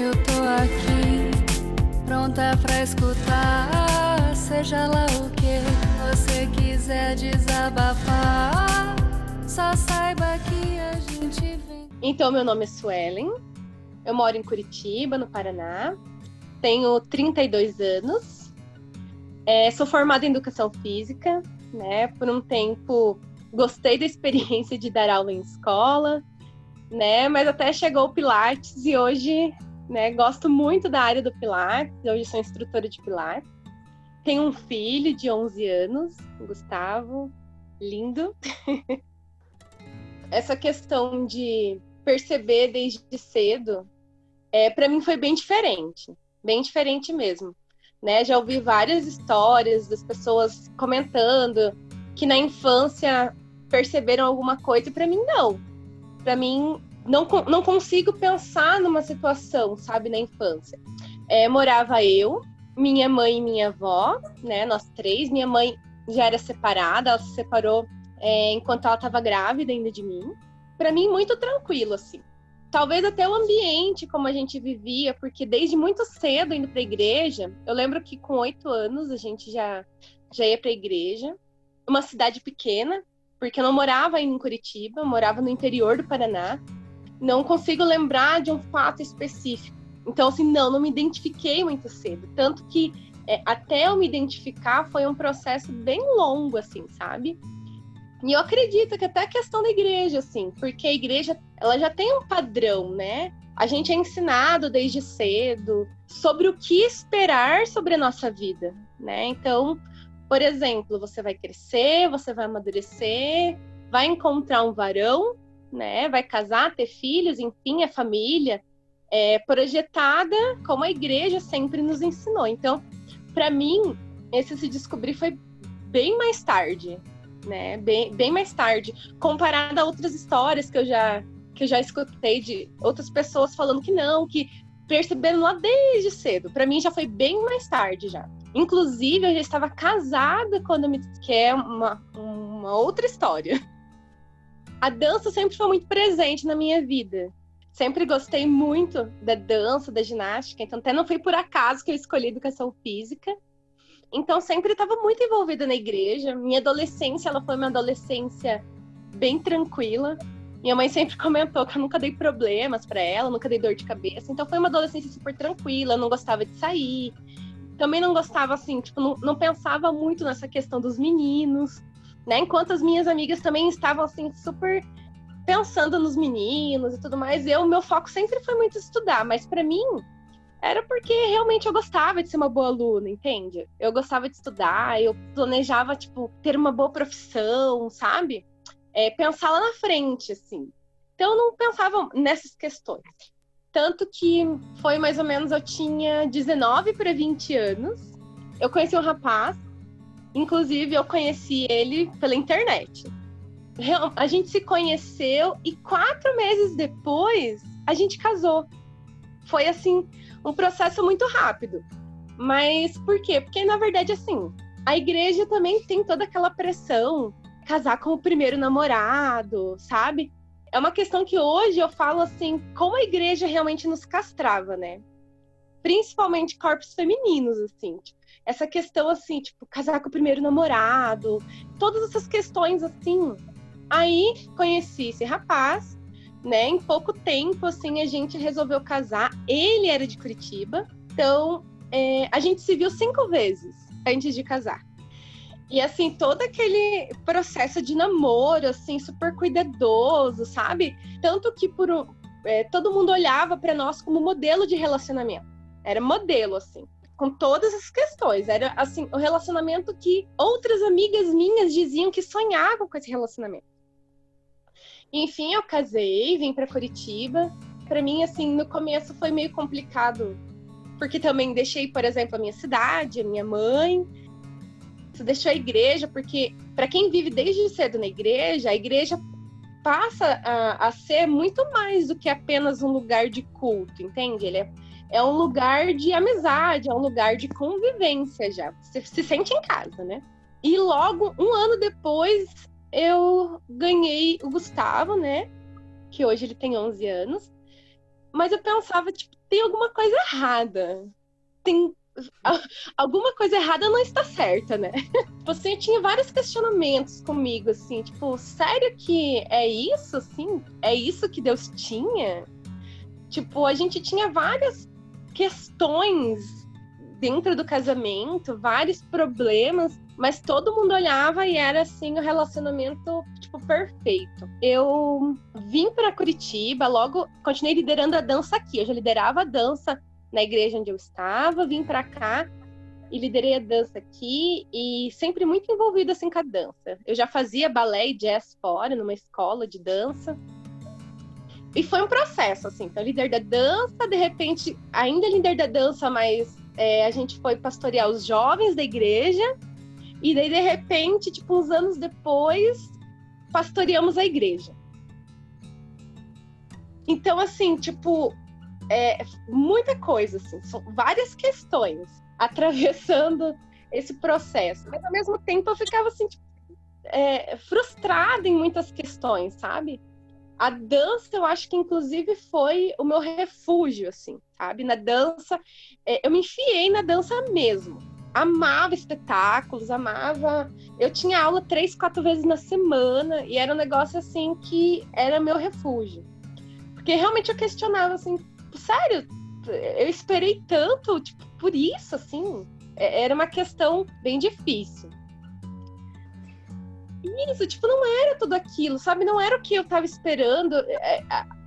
Eu tô aqui, pronta pra escutar, seja lá o que você quiser desabafar, só saiba que a gente vem. Então, meu nome é Suelen, eu moro em Curitiba, no Paraná, tenho 32 anos, sou formada em Educação Física, né? Por um tempo gostei da experiência de dar aula em escola, né? Mas até chegou o Pilates e hoje, né, gosto muito da área do Pilates, hoje sou instrutora de Pilates. Tenho um filho de 11 anos, Gustavo, lindo. Essa questão de perceber desde cedo, para mim foi bem diferente mesmo. Né? Já ouvi várias histórias das pessoas comentando que na infância perceberam alguma coisa e para mim não. Para mim, não consigo pensar numa situação, sabe, na infância. Morava eu, minha mãe e minha avó, né, nós três. Minha mãe já era separada, ela se separou enquanto ela estava grávida ainda de mim. Para mim, muito tranquilo, assim. Talvez até o ambiente, como a gente vivia, porque desde muito cedo, indo para a igreja, eu lembro que com 8 anos a gente já ia para a igreja. Uma cidade pequena, porque eu não morava em Curitiba, eu morava no interior do Paraná. Não consigo lembrar de um fato específico. Então, assim, não me identifiquei muito cedo. Tanto que até eu me identificar foi um processo bem longo, assim, sabe? E eu acredito que até a questão da igreja, assim, porque a igreja, ela já tem um padrão, né? A gente é ensinado desde cedo sobre o que esperar sobre a nossa vida, né? Então, por exemplo, você vai crescer, você vai amadurecer, vai encontrar um varão, né? Vai casar, ter filhos, enfim, a família é projetada como a igreja sempre nos ensinou. Então, para mim, esse se descobrir foi bem mais tarde, né? Bem mais tarde, comparado a outras histórias que eu já escutei de outras pessoas falando que não, que perceberam lá desde cedo. Para mim já foi bem mais tarde já. Inclusive, eu já estava casada quando me disse que é uma outra história. A dança sempre foi muito presente na minha vida. Sempre gostei muito da dança, da ginástica, então até não foi por acaso que eu escolhi educação física. Então, sempre estava muito envolvida na igreja. Minha adolescência, ela foi uma adolescência bem tranquila. Minha mãe sempre comentou que eu nunca dei problemas para ela, nunca dei dor de cabeça. Então, foi uma adolescência super tranquila, eu não gostava de sair. Também não gostava, assim, tipo, não pensava muito nessa questão dos meninos, né? Enquanto as minhas amigas também estavam, assim, super pensando nos meninos e tudo mais. Meu foco sempre foi muito estudar, mas para mim era porque realmente eu gostava de ser uma boa aluna, entende? Eu gostava de estudar, eu planejava, tipo, ter uma boa profissão, sabe? Pensar lá na frente, assim. Então, eu não pensava nessas questões. Tanto que foi mais ou menos, eu tinha 19 para 20 anos. Eu conheci um rapaz, inclusive eu conheci ele pela internet. A gente se conheceu e 4 meses depois a gente casou. Foi assim, um processo muito rápido. Mas por quê? Porque na verdade, assim, a igreja também tem toda aquela pressão, casar com o primeiro namorado, sabe? É uma questão que hoje eu falo assim, como a igreja realmente nos castrava, né? Principalmente corpos femininos, assim. Essa questão assim, tipo, casar com o primeiro namorado, todas essas questões assim. Aí conheci esse rapaz, né? Em pouco tempo, assim, a gente resolveu casar. Ele era de Curitiba, então a gente se viu 5 vezes antes de casar. E, assim, todo aquele processo de namoro, assim, super cuidadoso, sabe? Tanto que todo mundo olhava para nós como modelo de relacionamento. Era modelo, assim, com todas as questões. Era, assim, o relacionamento que outras amigas minhas diziam que sonhavam com esse relacionamento. Enfim, eu casei, vim para Curitiba. Para mim, assim, no começo foi meio complicado, porque também deixei, por exemplo, a minha cidade, a minha mãe. Isso deixou a igreja, porque para quem vive desde cedo na igreja, a igreja passa a ser muito mais do que apenas um lugar de culto, entende? Ele é um lugar de amizade, é um lugar de convivência já. Você se sente em casa, né? E logo, 1 ano depois, eu ganhei o Gustavo, né? Que hoje ele tem 11 anos. Mas eu pensava, tipo, tem alguma coisa errada. Tem... alguma coisa errada não está certa, né? Você tinha vários questionamentos comigo, assim, tipo, sério que é isso, assim? É isso que Deus tinha? Tipo, a gente tinha várias questões dentro do casamento, vários problemas, mas todo mundo olhava e era, assim, o relacionamento, tipo, perfeito. Eu vim para Curitiba, logo continuei liderando a dança aqui, eu já liderava a dança na igreja onde eu estava, vim pra cá e liderei a dança aqui e sempre muito envolvida assim com a dança. Eu já fazia balé e jazz fora, numa escola de dança. E foi um processo, assim, então líder da dança, de repente, ainda líder da dança, mas a gente foi pastorear os jovens da igreja e daí, de repente, tipo, uns anos depois, pastoreamos a igreja. Então, assim, tipo... muita coisa, assim, são várias questões atravessando esse processo, mas ao mesmo tempo eu ficava assim, tipo, frustrada em muitas questões, sabe? A dança, eu acho que inclusive foi o meu refúgio, assim, sabe? Na dança, eu me enfiei na dança mesmo, amava espetáculos, amava, eu tinha aula 3-4 vezes na semana e era um negócio assim que era meu refúgio, porque realmente eu questionava assim, sério, eu esperei tanto, tipo, por isso, assim, era uma questão bem difícil. Isso, tipo, não era tudo aquilo, sabe? Não era o que eu tava esperando.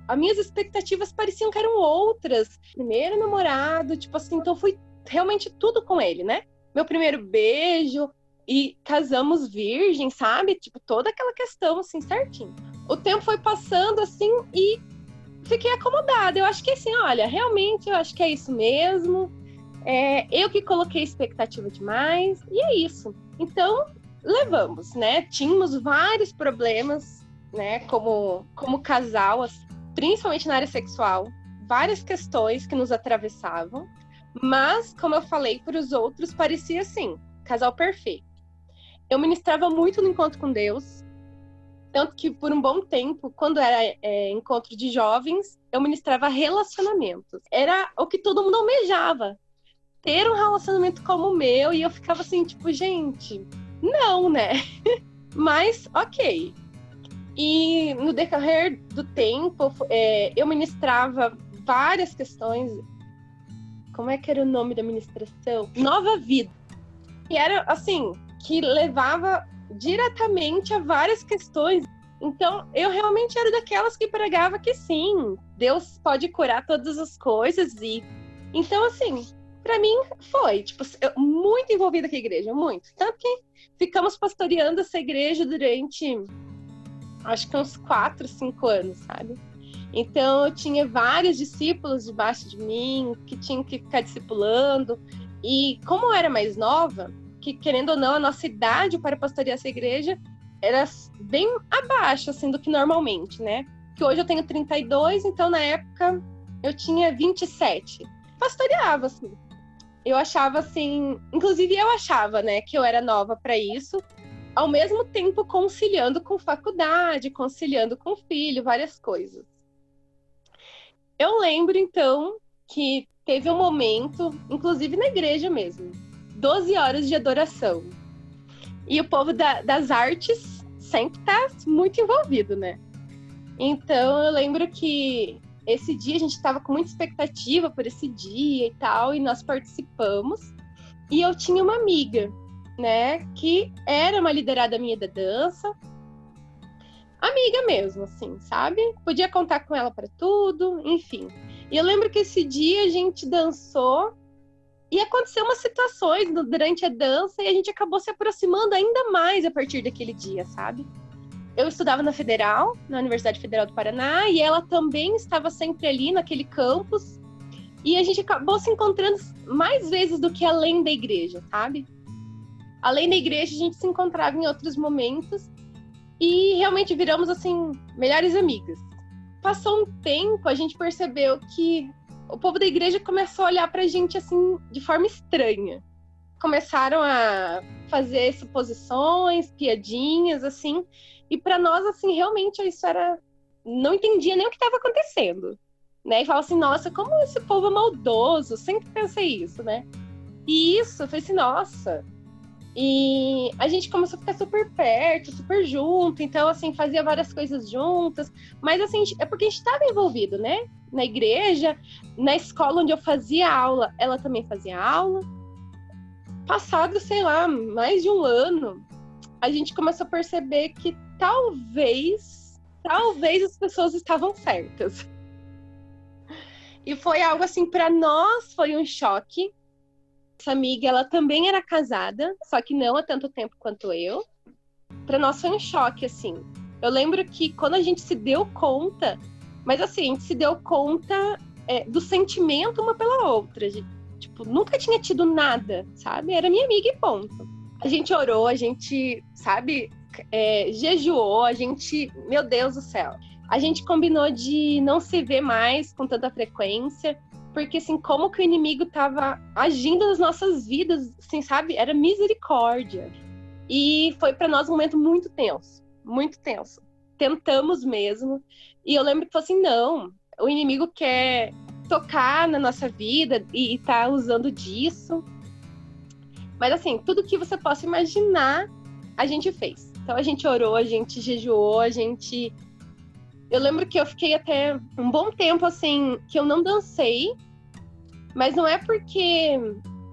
As minhas expectativas pareciam que eram outras. Primeiro namorado, tipo assim, então foi realmente tudo com ele, né? Meu primeiro beijo e casamos virgem, sabe? Tipo, toda aquela questão, assim, certinho. O tempo foi passando, assim, e... fiquei acomodada, eu acho que assim, olha, realmente eu acho que é isso mesmo, eu que coloquei expectativa demais, e é isso. Então, levamos, né, tínhamos vários problemas, né, como casal, principalmente na área sexual, várias questões que nos atravessavam, mas, como eu falei para os outros, parecia assim, casal perfeito. Eu ministrava muito no Encontro com Deus, tanto que, por um bom tempo, quando era encontro de jovens, eu ministrava relacionamentos. Era o que todo mundo almejava. Ter um relacionamento como o meu. E eu ficava assim, tipo, gente, não, né? Mas, ok. E no decorrer do tempo, eu ministrava várias questões. Como é que era o nome da ministração? Nova Vida. E era, assim, que levava... diretamente a várias questões. Então, eu realmente era daquelas que pregava que sim, Deus pode curar todas as coisas. E então, assim, pra mim foi, tipo, muito envolvida com a igreja, muito. Tanto que ficamos pastoreando essa igreja durante, acho que uns 4-5 anos, sabe? Então, eu tinha vários discípulos debaixo de mim, que tinha que ficar discipulando. E como eu era mais nova... que, querendo ou não, a nossa idade para pastorear essa igreja era bem abaixo, assim, do que normalmente, né? Que hoje eu tenho 32, então na época eu tinha 27. Pastoreava, assim. Eu achava, assim... inclusive eu achava, né, que eu era nova para isso, ao mesmo tempo conciliando com faculdade, conciliando com filho, várias coisas. Eu lembro, então, que teve um momento, inclusive na igreja mesmo, 12 horas de adoração. E o povo das artes sempre tá muito envolvido, né? Então, eu lembro que esse dia a gente tava com muita expectativa por esse dia e tal, e nós participamos. E eu tinha uma amiga, né? Que era uma liderada minha da dança. Amiga mesmo, assim, sabe? Podia contar com ela pra tudo, enfim. E eu lembro que esse dia a gente dançou e aconteceu umas situações durante a dança e a gente acabou se aproximando ainda mais a partir daquele dia, sabe? Eu estudava na Federal, na Universidade Federal do Paraná, e ela também estava sempre ali naquele campus. E a gente acabou se encontrando mais vezes do que além da igreja, sabe? Além da igreja, a gente se encontrava em outros momentos e realmente viramos, assim, melhores amigas. Passou um tempo, a gente percebeu que o povo da igreja começou a olhar pra gente, assim, de forma estranha. Começaram a fazer suposições, piadinhas, assim. E pra nós, assim, realmente, isso era... não entendia nem o que estava acontecendo. né? E fala assim, nossa, como esse povo é maldoso, sempre pensei isso, né? E isso, eu falei assim, nossa. E a gente começou a ficar super perto, super junto, então assim, fazia várias coisas juntas, mas assim, é porque a gente estava envolvido, né? Na igreja, na escola onde eu fazia aula, ela também fazia aula. Passado, sei lá, mais de um ano, a gente começou a perceber que talvez as pessoas estavam certas. E foi algo assim, para nós foi um choque. Essa amiga, ela também era casada, só que não há tanto tempo quanto eu. Para nós foi um choque, assim. Eu lembro que quando a gente se deu conta, mas assim, a gente se deu conta do sentimento uma pela outra. Tipo, nunca tinha tido nada, sabe? Era minha amiga e ponto. A gente orou, a gente, sabe, jejuou, a gente... Meu Deus do céu. A gente combinou de não se ver mais com tanta frequência, porque, assim, como que o inimigo tava agindo nas nossas vidas, assim, sabe? Era misericórdia. E foi para nós um momento muito tenso, muito tenso. Tentamos mesmo. E eu lembro que falou assim, não, o inimigo quer tocar na nossa vida e tá usando disso. Mas, assim, tudo que você possa imaginar, a gente fez. Então, a gente orou, a gente jejuou, a gente... Eu lembro que eu fiquei até um bom tempo, assim, que eu não dancei, mas não é porque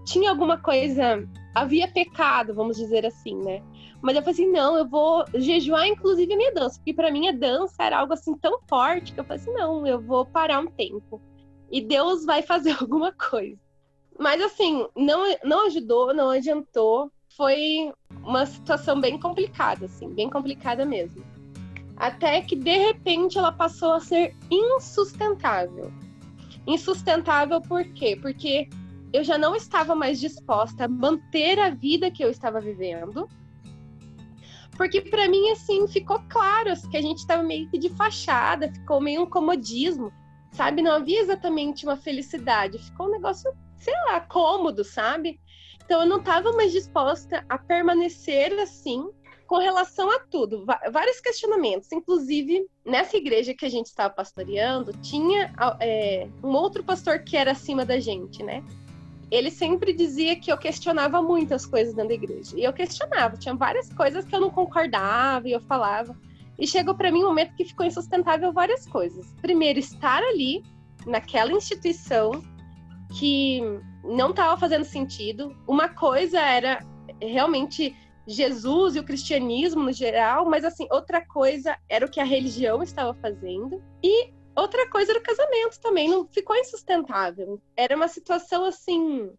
tinha alguma coisa, havia pecado, vamos dizer assim, né? Mas eu falei assim, não, eu vou jejuar, inclusive, a minha dança, porque pra mim a dança era algo, assim, tão forte, que eu falei assim, não, eu vou parar um tempo e Deus vai fazer alguma coisa. Mas, assim, não ajudou, não adiantou, foi uma situação bem complicada, assim, bem complicada mesmo. Até que, de repente, ela passou a ser insustentável. Insustentável por quê? Porque eu já não estava mais disposta a manter a vida que eu estava vivendo. Porque, para mim, assim, ficou claro que a gente estava meio que de fachada, ficou meio um comodismo, sabe? Não havia exatamente uma felicidade, ficou um negócio, sei lá, cômodo, sabe? Então, eu não estava mais disposta a permanecer assim, com relação a tudo, vários questionamentos. Inclusive, nessa igreja que a gente estava pastoreando, tinha um outro pastor que era acima da gente, né? Ele sempre dizia que eu questionava muitas coisas dentro da igreja. E eu questionava, tinha várias coisas que eu não concordava e eu falava. E chegou para mim um momento que ficou insustentável várias coisas. Primeiro, estar ali, naquela instituição, que não estava fazendo sentido. Uma coisa era realmente... Jesus e o cristianismo no geral, mas assim, outra coisa era o que a religião estava fazendo e outra coisa era o casamento também, não ficou insustentável. Era uma situação assim,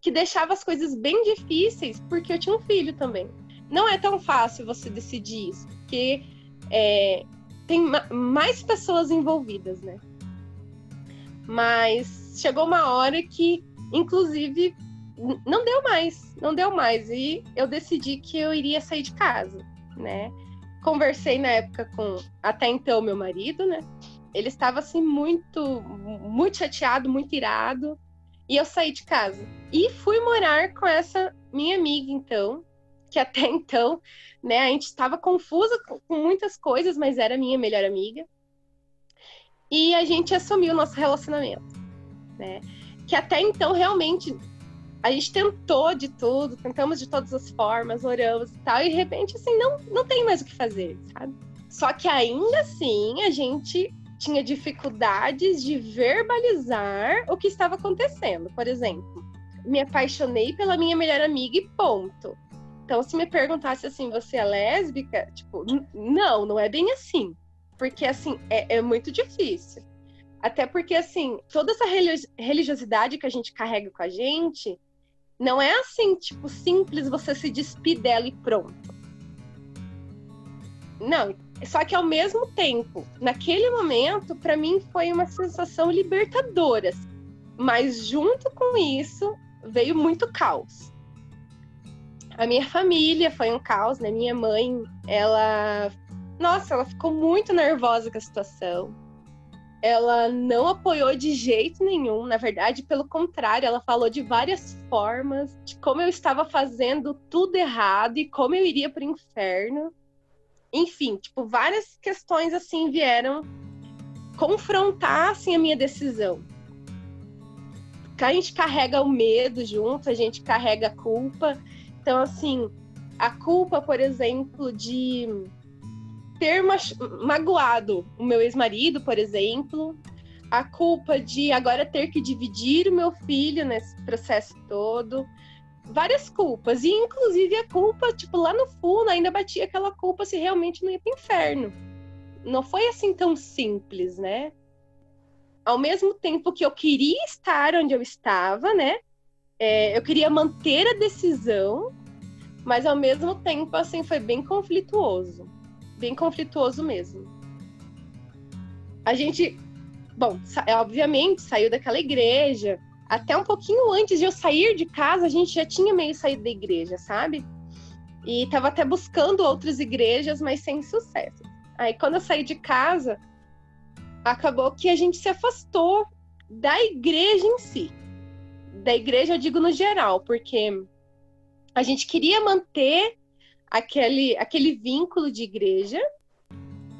que deixava as coisas bem difíceis, porque eu tinha um filho também. Não é tão fácil você decidir isso, porque tem mais pessoas envolvidas, né? Mas chegou uma hora que, inclusive... Não deu mais, e eu decidi que eu iria sair de casa, né? Conversei na época com, até então, meu marido, né? Ele estava, assim, muito, muito chateado, muito irado, e eu saí de casa. E fui morar com essa minha amiga, então, que até então, né, a gente estava confusa com muitas coisas, mas era minha melhor amiga. E a gente assumiu o nosso relacionamento, né? Que até então, realmente... A gente tentou de tudo, tentamos de todas as formas, oramos e tal, e de repente, assim, não tem mais o que fazer, sabe? Só que ainda assim, a gente tinha dificuldades de verbalizar o que estava acontecendo. Por exemplo, me apaixonei pela minha melhor amiga e ponto. Então, se me perguntasse assim, você é lésbica? Tipo, não é bem assim. Porque, assim, é muito difícil. Até porque, assim, toda essa religiosidade que a gente carrega com a gente... Não é assim, tipo, simples você se despir dela e pronto. Não, só que ao mesmo tempo, naquele momento, pra mim foi uma sensação libertadora. Mas junto com isso, veio muito caos. A minha família foi um caos, né? Minha mãe, ela... Nossa, ela ficou muito nervosa com a situação. Ela não apoiou de jeito nenhum, na verdade, pelo contrário, ela falou de várias formas, de como eu estava fazendo tudo errado e como eu iria pro inferno. Enfim, tipo, várias questões assim vieram confrontar, assim, a minha decisão. Porque a gente carrega o medo junto, a gente carrega a culpa. Então, assim, a culpa, por exemplo, de ter magoado o meu ex-marido, por exemplo. A culpa de agora ter que dividir o meu filho nesse processo todo. Várias culpas. E, inclusive, a culpa, tipo, lá no fundo, ainda batia aquela culpa se realmente não ia pro inferno. Não foi assim tão simples, né? Ao mesmo tempo que eu queria estar onde eu estava, né? Eu queria manter a decisão, mas ao mesmo tempo, assim, foi bem conflituoso. Bem conflituoso mesmo. A gente, bom, obviamente, saiu daquela igreja. Até um pouquinho antes de eu sair de casa, a gente já tinha meio saído da igreja, sabe? E tava até buscando outras igrejas, mas sem sucesso. Aí, quando eu saí de casa, acabou que a gente se afastou da igreja em si. Da igreja, eu digo no geral, porque a gente queria manter aquele vínculo de igreja,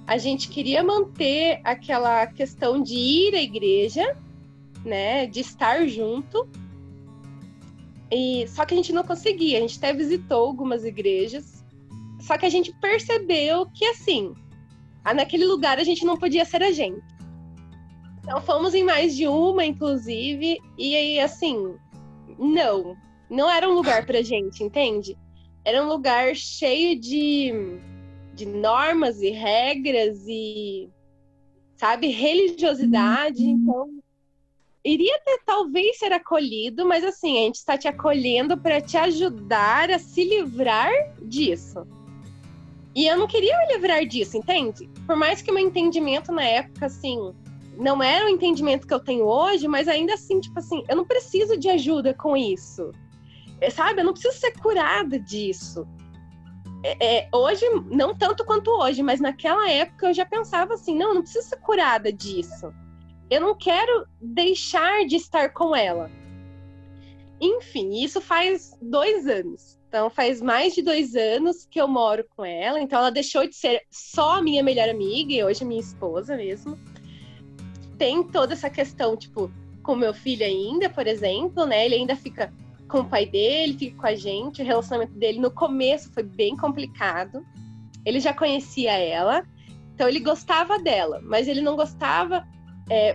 a gente queria manter aquela questão de ir à igreja, né, de estar junto. E só que a gente não conseguia. A gente até visitou algumas igrejas, só que a gente percebeu que, assim, naquele lugar a gente não podia ser a gente. Então fomos em mais de uma, inclusive, e aí, assim, não era um lugar pra gente, entende? Era um lugar cheio de normas e regras e, sabe, religiosidade. Então iria até talvez ser acolhido, mas, assim, a gente está te acolhendo para te ajudar a se livrar disso. E eu não queria me livrar disso, entende? Por mais que o meu entendimento na época, assim, não era o entendimento que eu tenho hoje, mas ainda assim, tipo assim, eu não preciso de ajuda com isso, sabe? Eu não preciso ser curada disso. Hoje, não tanto quanto hoje, mas naquela época eu já pensava assim, não preciso ser curada disso. Eu não quero deixar de estar com ela. Enfim, isso faz 2 anos. Então, faz mais de 2 anos que eu moro com ela. Então, ela deixou de ser só a minha melhor amiga e hoje é minha esposa mesmo. Tem toda essa questão, tipo, com meu filho ainda, por exemplo, né? Ele ainda fica com o pai dele, fica com a gente. O relacionamento dele, no começo, foi bem complicado. Ele já conhecia ela. Então, ele gostava dela, mas ele não gostava...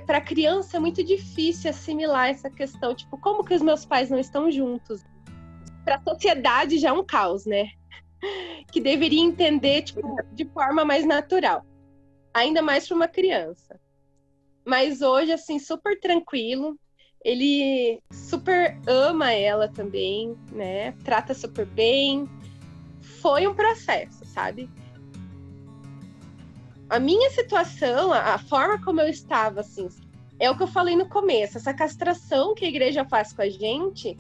Para criança é muito difícil assimilar essa questão, tipo, como que os meus pais não estão juntos? Para a sociedade já é um caos, né? Que deveria entender, tipo, de forma mais natural. Ainda mais para uma criança. Mas hoje, assim, super tranquilo. Ele super ama ela também, né? Trata super bem. Foi um processo, sabe? A minha situação, a forma como eu estava, assim, é o que eu falei no começo. Essa castração que a igreja faz com a gente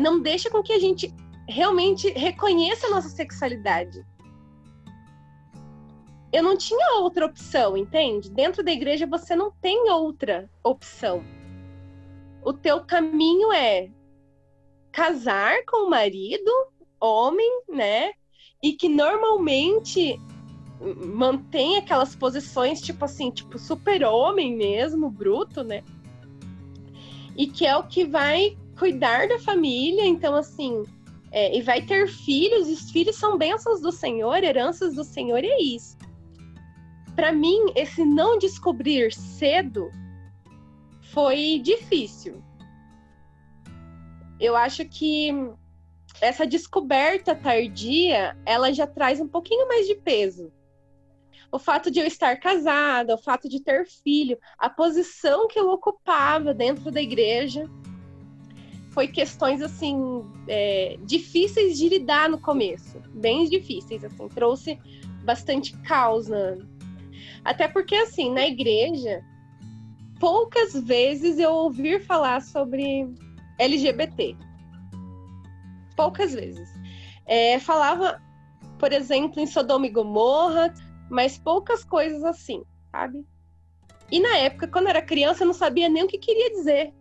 não deixa com que a gente realmente reconheça a nossa sexualidade. Eu não tinha outra opção, entende? Dentro da igreja você não tem outra opção. O teu caminho é casar com o marido, homem, né? E que normalmente... mantém aquelas posições, tipo assim, tipo super-homem mesmo, bruto, né? E que é o que vai cuidar da família, então, assim, e vai ter filhos, os filhos são bênçãos do Senhor, heranças do Senhor, e é isso. Pra mim, esse não descobrir cedo foi difícil. Eu acho que essa descoberta tardia, ela já traz um pouquinho mais de peso. O fato de eu estar casada, o fato de ter filho, a posição que eu ocupava dentro da igreja, foi questões, assim, difíceis de lidar no começo. Bem difíceis, assim, trouxe bastante caos. Até porque, assim, na igreja, poucas vezes eu ouvi falar sobre LGBT. Poucas vezes. Falava, por exemplo, em Sodoma e Gomorra, mas poucas coisas assim, sabe? E na época, quando eu era criança, eu não sabia nem o que queria dizer.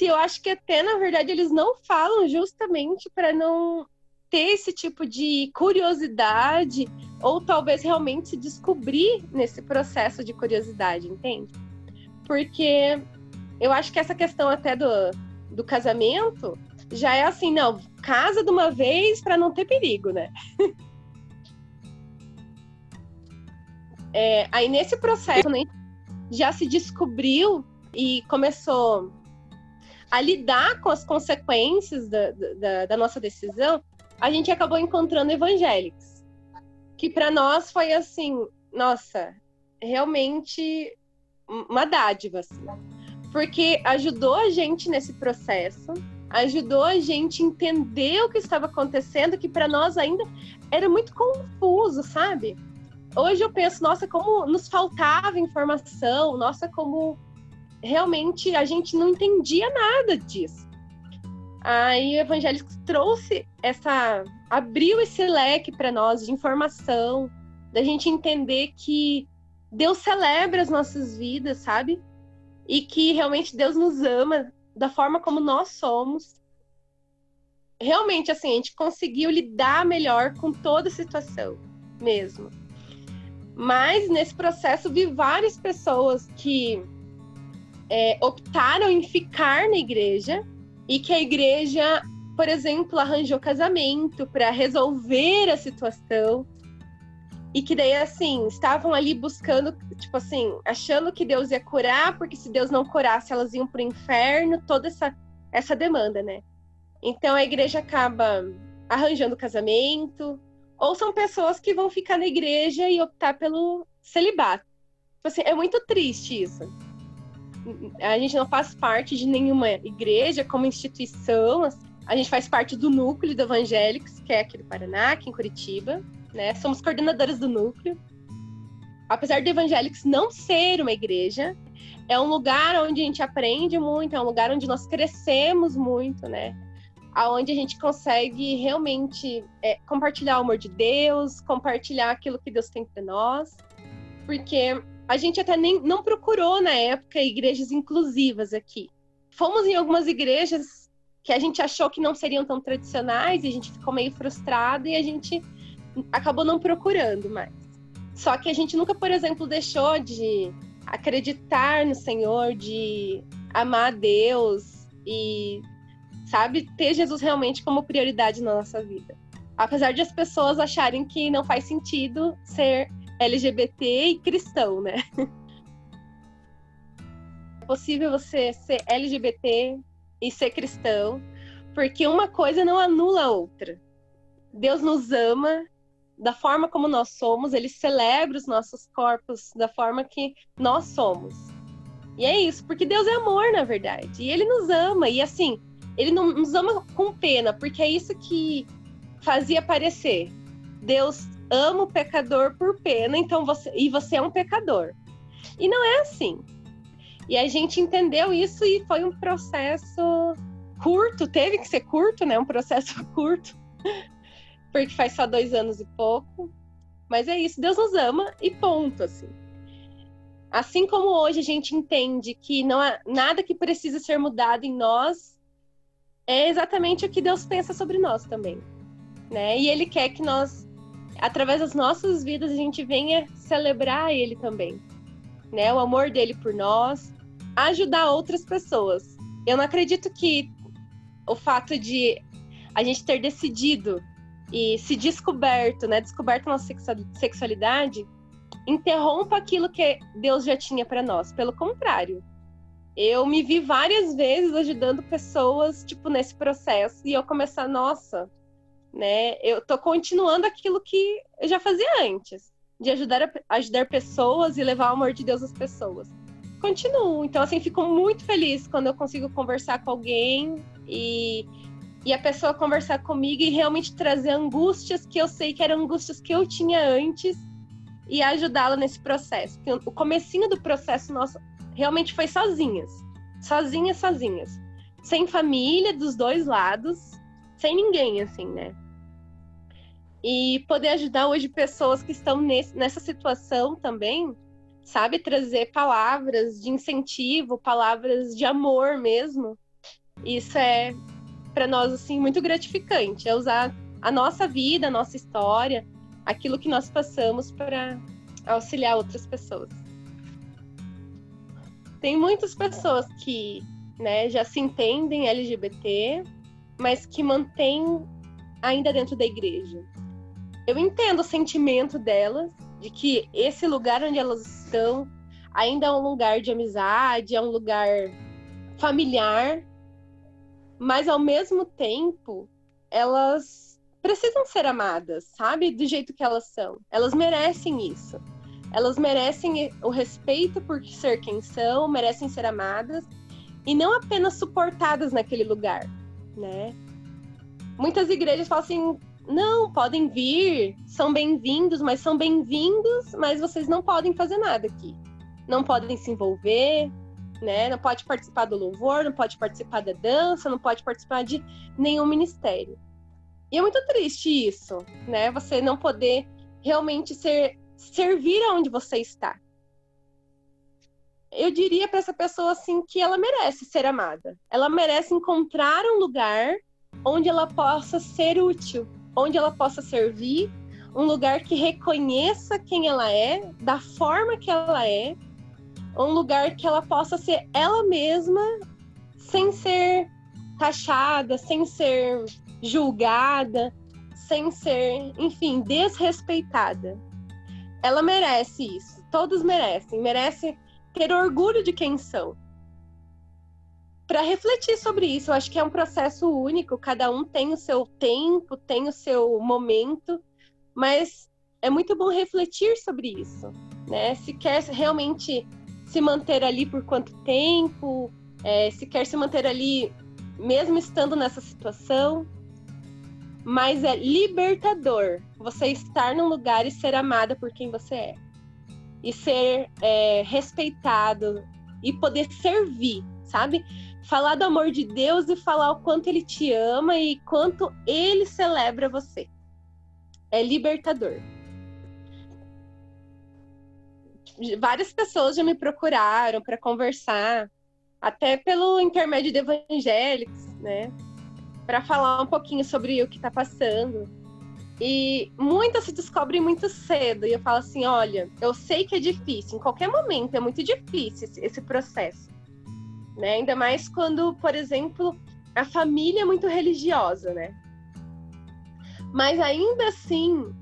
E eu acho que até, na verdade, eles não falam justamente para não ter esse tipo de curiosidade ou talvez realmente se descobrir nesse processo de curiosidade, entende? Porque eu acho que essa questão até do casamento já é assim, não, casa de uma vez para não ter perigo, né? Aí nesse processo, né, já se descobriu e começou a lidar com as consequências da nossa decisão, a gente acabou encontrando Evangelics, que para nós foi assim, nossa, realmente uma dádiva, assim, porque ajudou a gente nesse processo, ajudou a gente entender o que estava acontecendo, que para nós ainda era muito confuso, sabe? Hoje eu penso, nossa, como nos faltava informação, nossa, como realmente a gente não entendia nada disso. Aí o Evangelics trouxe abriu esse leque para nós de informação, da gente entender que Deus celebra as nossas vidas, sabe? E que realmente Deus nos ama da forma como nós somos. Realmente, assim, a gente conseguiu lidar melhor com toda a situação mesmo. Mas, nesse processo, vi várias pessoas que optaram em ficar na igreja e que a igreja, por exemplo, arranjou casamento para resolver a situação e que daí, assim, estavam ali buscando, tipo assim, achando que Deus ia curar, porque se Deus não curasse, elas iam para o inferno, toda essa demanda, né? Então, a igreja acaba arranjando casamento. Ou são pessoas que vão ficar na igreja e optar pelo celibato. Assim, é muito triste isso. A gente não faz parte de nenhuma igreja como instituição. A gente faz parte do núcleo do Evangelics, que é aqui do Paraná, aqui em Curitiba, né? Somos coordenadoras do núcleo. Apesar do Evangelics não ser uma igreja, é um lugar onde a gente aprende muito, é um lugar onde nós crescemos muito, né? Onde a gente consegue realmente compartilhar o amor de Deus, compartilhar aquilo que Deus tem para nós, porque a gente até não procurou na época igrejas inclusivas aqui. Fomos em algumas igrejas que a gente achou que não seriam tão tradicionais e a gente ficou meio frustrado e a gente acabou não procurando mais. Só que a gente nunca, por exemplo, deixou de acreditar no Senhor, de amar a Deus e... sabe? Ter Jesus realmente como prioridade na nossa vida. Apesar de as pessoas acharem que não faz sentido ser LGBT e cristão, né? É possível você ser LGBT e ser cristão, porque uma coisa não anula a outra. Deus nos ama da forma como nós somos, Ele celebra os nossos corpos da forma que nós somos. E é isso, porque Deus é amor, na verdade. E Ele nos ama, e assim... Ele não nos ama com pena, porque é isso que fazia parecer. Deus ama o pecador por pena, então você é um pecador. E não é assim. E a gente entendeu isso e foi um processo curto, teve que ser curto, né? Um processo curto, porque faz só 2 anos e pouco. Mas é isso, Deus nos ama e ponto, assim. Assim como hoje a gente entende que não há nada que precisa ser mudado em nós, é exatamente o que Deus pensa sobre nós também, né? E Ele quer que nós, através das nossas vidas, a gente venha celebrar Ele também, né? O amor dEle por nós, ajudar outras pessoas. Eu não acredito que o fato de a gente ter decidido e se descoberto, né? Descoberto a nossa sexualidade, interrompa aquilo que Deus já tinha para nós. Pelo contrário. Eu me vi várias vezes ajudando pessoas, tipo, nesse processo. E eu começar, nossa, né? Eu tô continuando aquilo que eu já fazia antes. De ajudar pessoas e levar o amor de Deus às pessoas. Continuo. Então, assim, fico muito feliz quando eu consigo conversar com alguém. E a pessoa conversar comigo e realmente trazer angústias que eu sei que eram angústias que eu tinha antes. E ajudá-la nesse processo. Porque o comecinho do processo nosso... realmente foi sozinhas. Sem família, dos dois lados, sem ninguém, assim, né? E poder ajudar hoje pessoas que estão nessa situação também, sabe? Trazer palavras de incentivo, palavras de amor mesmo. Isso é, para nós, assim, muito gratificante. É usar a nossa vida, a nossa história, aquilo que nós passamos para auxiliar outras pessoas. Tem muitas pessoas que, né, já se entendem LGBT, mas que mantêm ainda dentro da igreja. Eu entendo o sentimento delas, de que esse lugar onde elas estão ainda é um lugar de amizade, é um lugar familiar, mas ao mesmo tempo elas precisam ser amadas, sabe? Do jeito que elas são. Elas merecem isso. Elas merecem o respeito por ser quem são, merecem ser amadas e não apenas suportadas naquele lugar, né? Muitas igrejas falam assim, não, podem vir, são bem-vindos, mas vocês não podem fazer nada aqui. Não podem se envolver, né? Não pode participar do louvor, não pode participar da dança, não pode participar de nenhum ministério. E é muito triste isso, né? Você não poder realmente servir aonde você está. Eu diria para essa pessoa assim que ela merece ser amada. Ela merece encontrar um lugar onde ela possa ser útil, onde ela possa servir, um lugar que reconheça quem ela é, da forma que ela é, um lugar que ela possa ser ela mesma, sem ser taxada, sem ser julgada, sem ser, enfim, desrespeitada. Ela merece isso, todos merecem, merece ter orgulho de quem são. Para refletir sobre isso, eu acho que é um processo único, cada um tem o seu tempo, tem o seu momento, mas é muito bom refletir sobre isso, né? Se quer realmente se manter ali por quanto tempo, se quer se manter ali mesmo estando nessa situação, mas é libertador você estar num lugar e ser amada por quem você é, e ser respeitado, e poder servir, sabe? Falar do amor de Deus e falar o quanto Ele te ama e quanto Ele celebra você. É libertador. Várias pessoas já me procuraram para conversar, até pelo intermédio de Evangelics, né? Para falar um pouquinho sobre o que está passando. E muitas se descobrem muito cedo. E eu falo assim, olha, eu sei que é difícil. Em qualquer momento é muito difícil esse processo, né? Ainda mais quando, por exemplo, a família é muito religiosa, né? Mas ainda assim,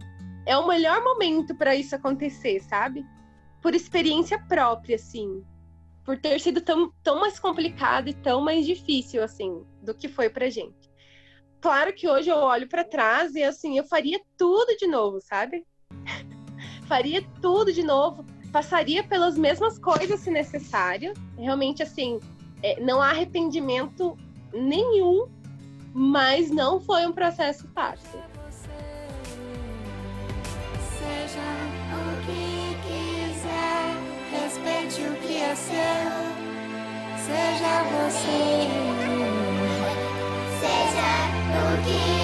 é o melhor momento para isso acontecer, sabe? Por experiência própria, assim. Por ter sido tão mais complicado e tão mais difícil, assim, do que foi pra gente. Claro que hoje eu olho para trás e, assim, eu faria tudo de novo, sabe? Faria tudo de novo. Passaria pelas mesmas coisas se necessário. Realmente, assim, não há arrependimento nenhum, mas não foi um processo fácil. Seja o que quiser, respeite o que é seu. Seja você. Seja o que